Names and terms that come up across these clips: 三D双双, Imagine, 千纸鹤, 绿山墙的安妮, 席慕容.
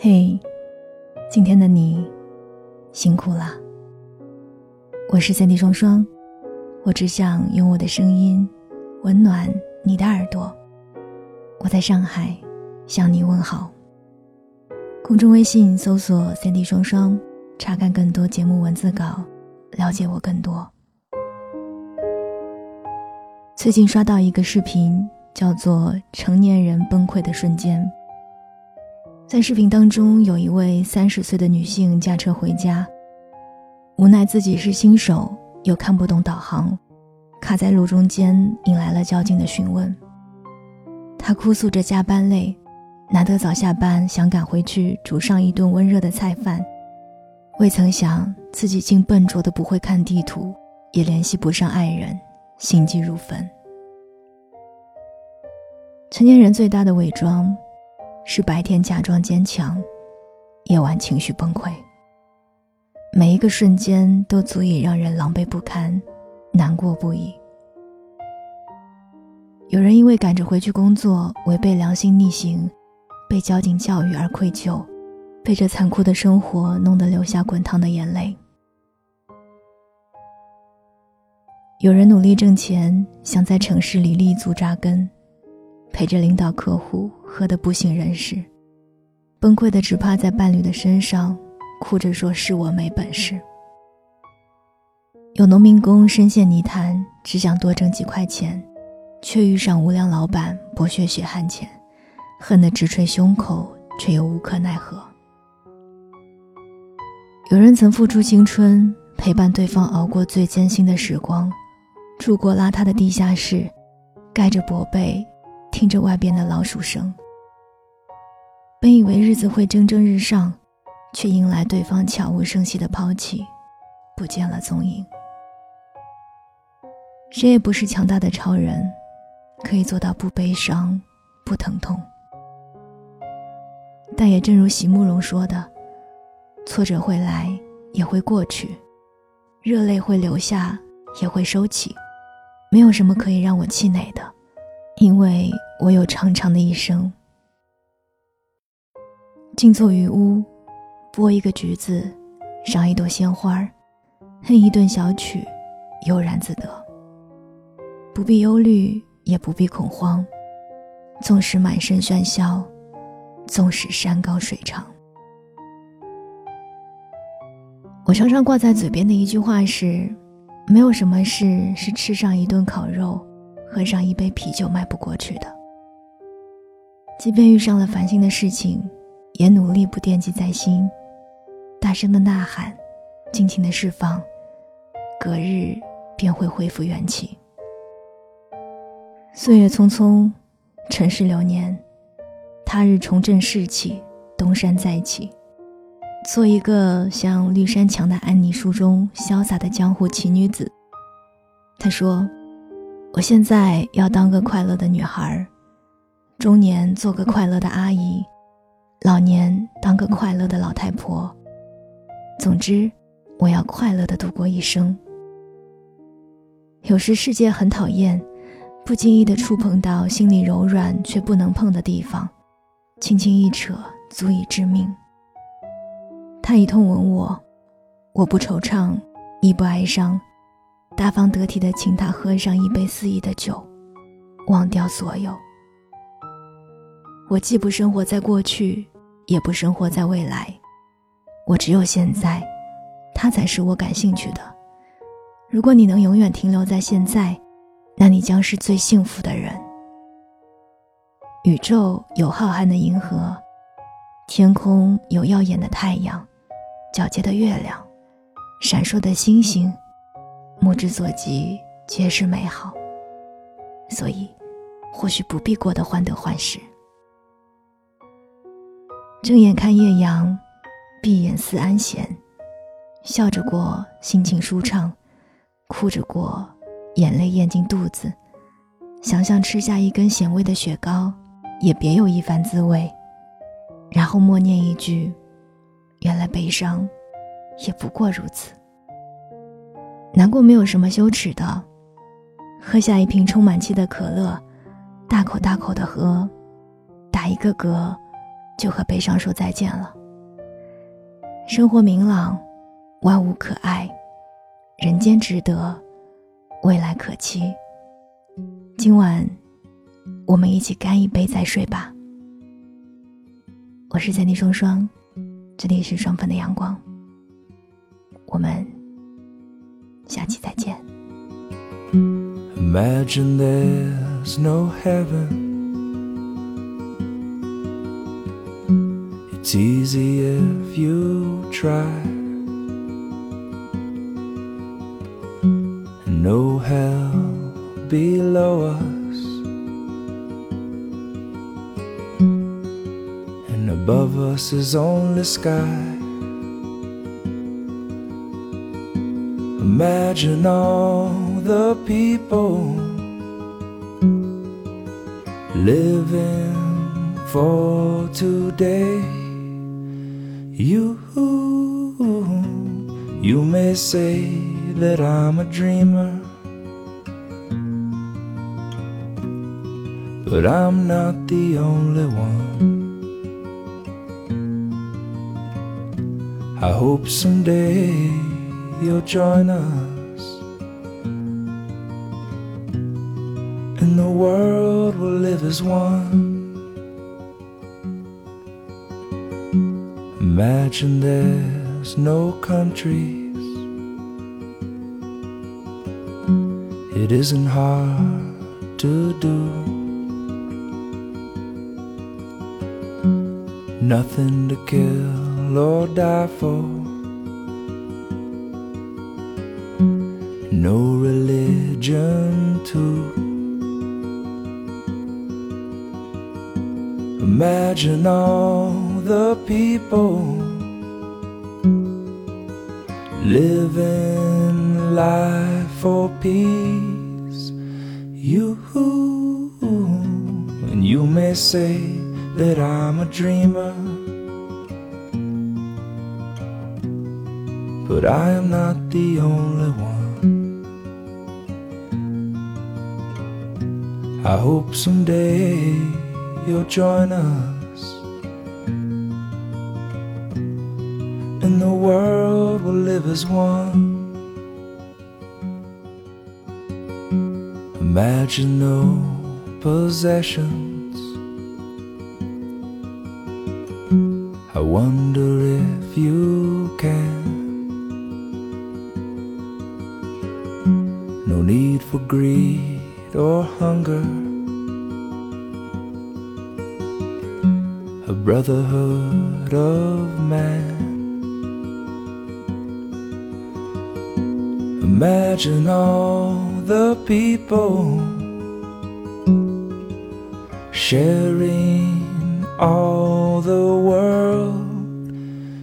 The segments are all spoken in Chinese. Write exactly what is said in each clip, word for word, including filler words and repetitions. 嘿，今天的你辛苦了。我是三D双双，我只想用我的声音温暖你的耳朵。我在上海向你问好。公众微信搜索三D双双，查看更多节目文字稿，了解我更多。最近刷到一个视频，叫做《成年人崩溃的瞬间》。在视频当中，有一位三十岁的女性驾车回家，无奈自己是新手，又看不懂导航，卡在路中间，引来了交警的询问。她哭诉着加班累，难得早下班，想赶回去煮上一顿温热的菜饭，未曾想自己竟笨拙的不会看地图，也联系不上爱人，心急如焚。成年人最大的伪装是白天假装坚强，夜晚情绪崩溃。每一个瞬间都足以让人狼狈不堪，难过不已。有人因为赶着回去工作，违背良心逆行，被交警教育而愧疚，被这残酷的生活弄得流下滚烫的眼泪。有人努力挣钱，想在城市里立足扎根，陪着领导客户喝得不省人事，崩溃的只趴在伴侣的身上，哭着说是我没本事。有农民工深陷泥潭，只想多挣几块钱，却遇上无良老板剥削血汗钱，恨得直捶胸口，却又无可奈何。有人曾付出青春，陪伴对方熬过最艰辛的时光，住过邋遢的地下室，盖着薄被，听着外边的老鼠声，本以为日子会蒸蒸日上，却迎来对方悄无声息的抛弃，不见了踪影。谁也不是强大的超人，可以做到不悲伤不疼痛，但也正如席慕容说的，挫折会来也会过去，热泪会流下也会收起，没有什么可以让我气馁的，因为我有长长的一生。静坐于屋，剥一个橘子，赏一朵鲜花，哼一顿小曲，悠然自得。不必忧虑，也不必恐慌，纵使满身喧嚣，纵使山高水长。我常常挂在嘴边的一句话是，没有什么事是吃上一顿烤肉，喝上一杯啤酒迈不过去的。即便遇上了烦心的事情，也努力不惦记在心，大声的呐喊，尽情的释放，隔日便会恢复元气。岁月匆匆，尘世流年，他日重振士气，东山再起，做一个像绿山墙的安妮书中潇洒的江湖奇女子。她说，我现在要当个快乐的女孩，中年做个快乐的阿姨，老年当个快乐的老太婆，总之我要快乐地度过一生。有时世界很讨厌，不经意地触碰到心里柔软却不能碰的地方，轻轻一扯足以致命。他一通吻我，我不惆怅亦不哀伤，大方得体地请他喝上一杯肆意的酒，忘掉所有。我既不生活在过去，也不生活在未来，我只有现在，它才是我感兴趣的。如果你能永远停留在现在，那你将是最幸福的人。宇宙有浩瀚的银河，天空有耀眼的太阳，皎洁的月亮，闪烁的星星，目之所及皆是美好，所以或许不必过得患得患失。睁眼看艳阳，闭眼思安闲，笑着过心情舒畅，哭着过眼泪咽进肚子，想想吃下一根咸味的雪糕也别有一番滋味，然后默念一句，原来悲伤也不过如此。难过没有什么羞耻的，喝下一瓶充满气的可乐，大口大口地喝，打一个嗝，就和悲伤说再见了。生活明朗，万物可爱，人间值得，未来可期。今晚我们一起干一杯再睡吧。我是三弟双双，这里是双份的阳光，我们下期再见。 Imagine there's no heaven, it's easy if you try, and no hell below us, and above us is only sky. Imagine all the people living for today. You, you may say that I'm a dreamer, but I'm not the only one. I hope someday you'll join us, and the world will live as one. Imagine there's no countries, it isn't hard to do, nothing to kill or die for, no religion too. Imagine all the people living life for peace. You, and you may say that I'm a dreamer, but I am not the only one. I hope someday you'll join us, and the world will live as one. Imagine no possessions, I wonder if you can. No need for greed or hunger, a brotherhood of man. Imagine all the people sharing all the world.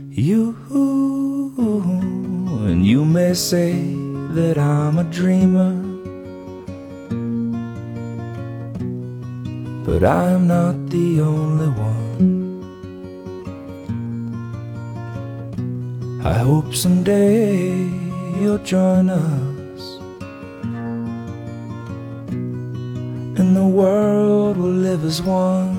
You, and you may say that I'm a dreamer, but I'm not the only one. I hope someday you'll join us, and the world will live as one.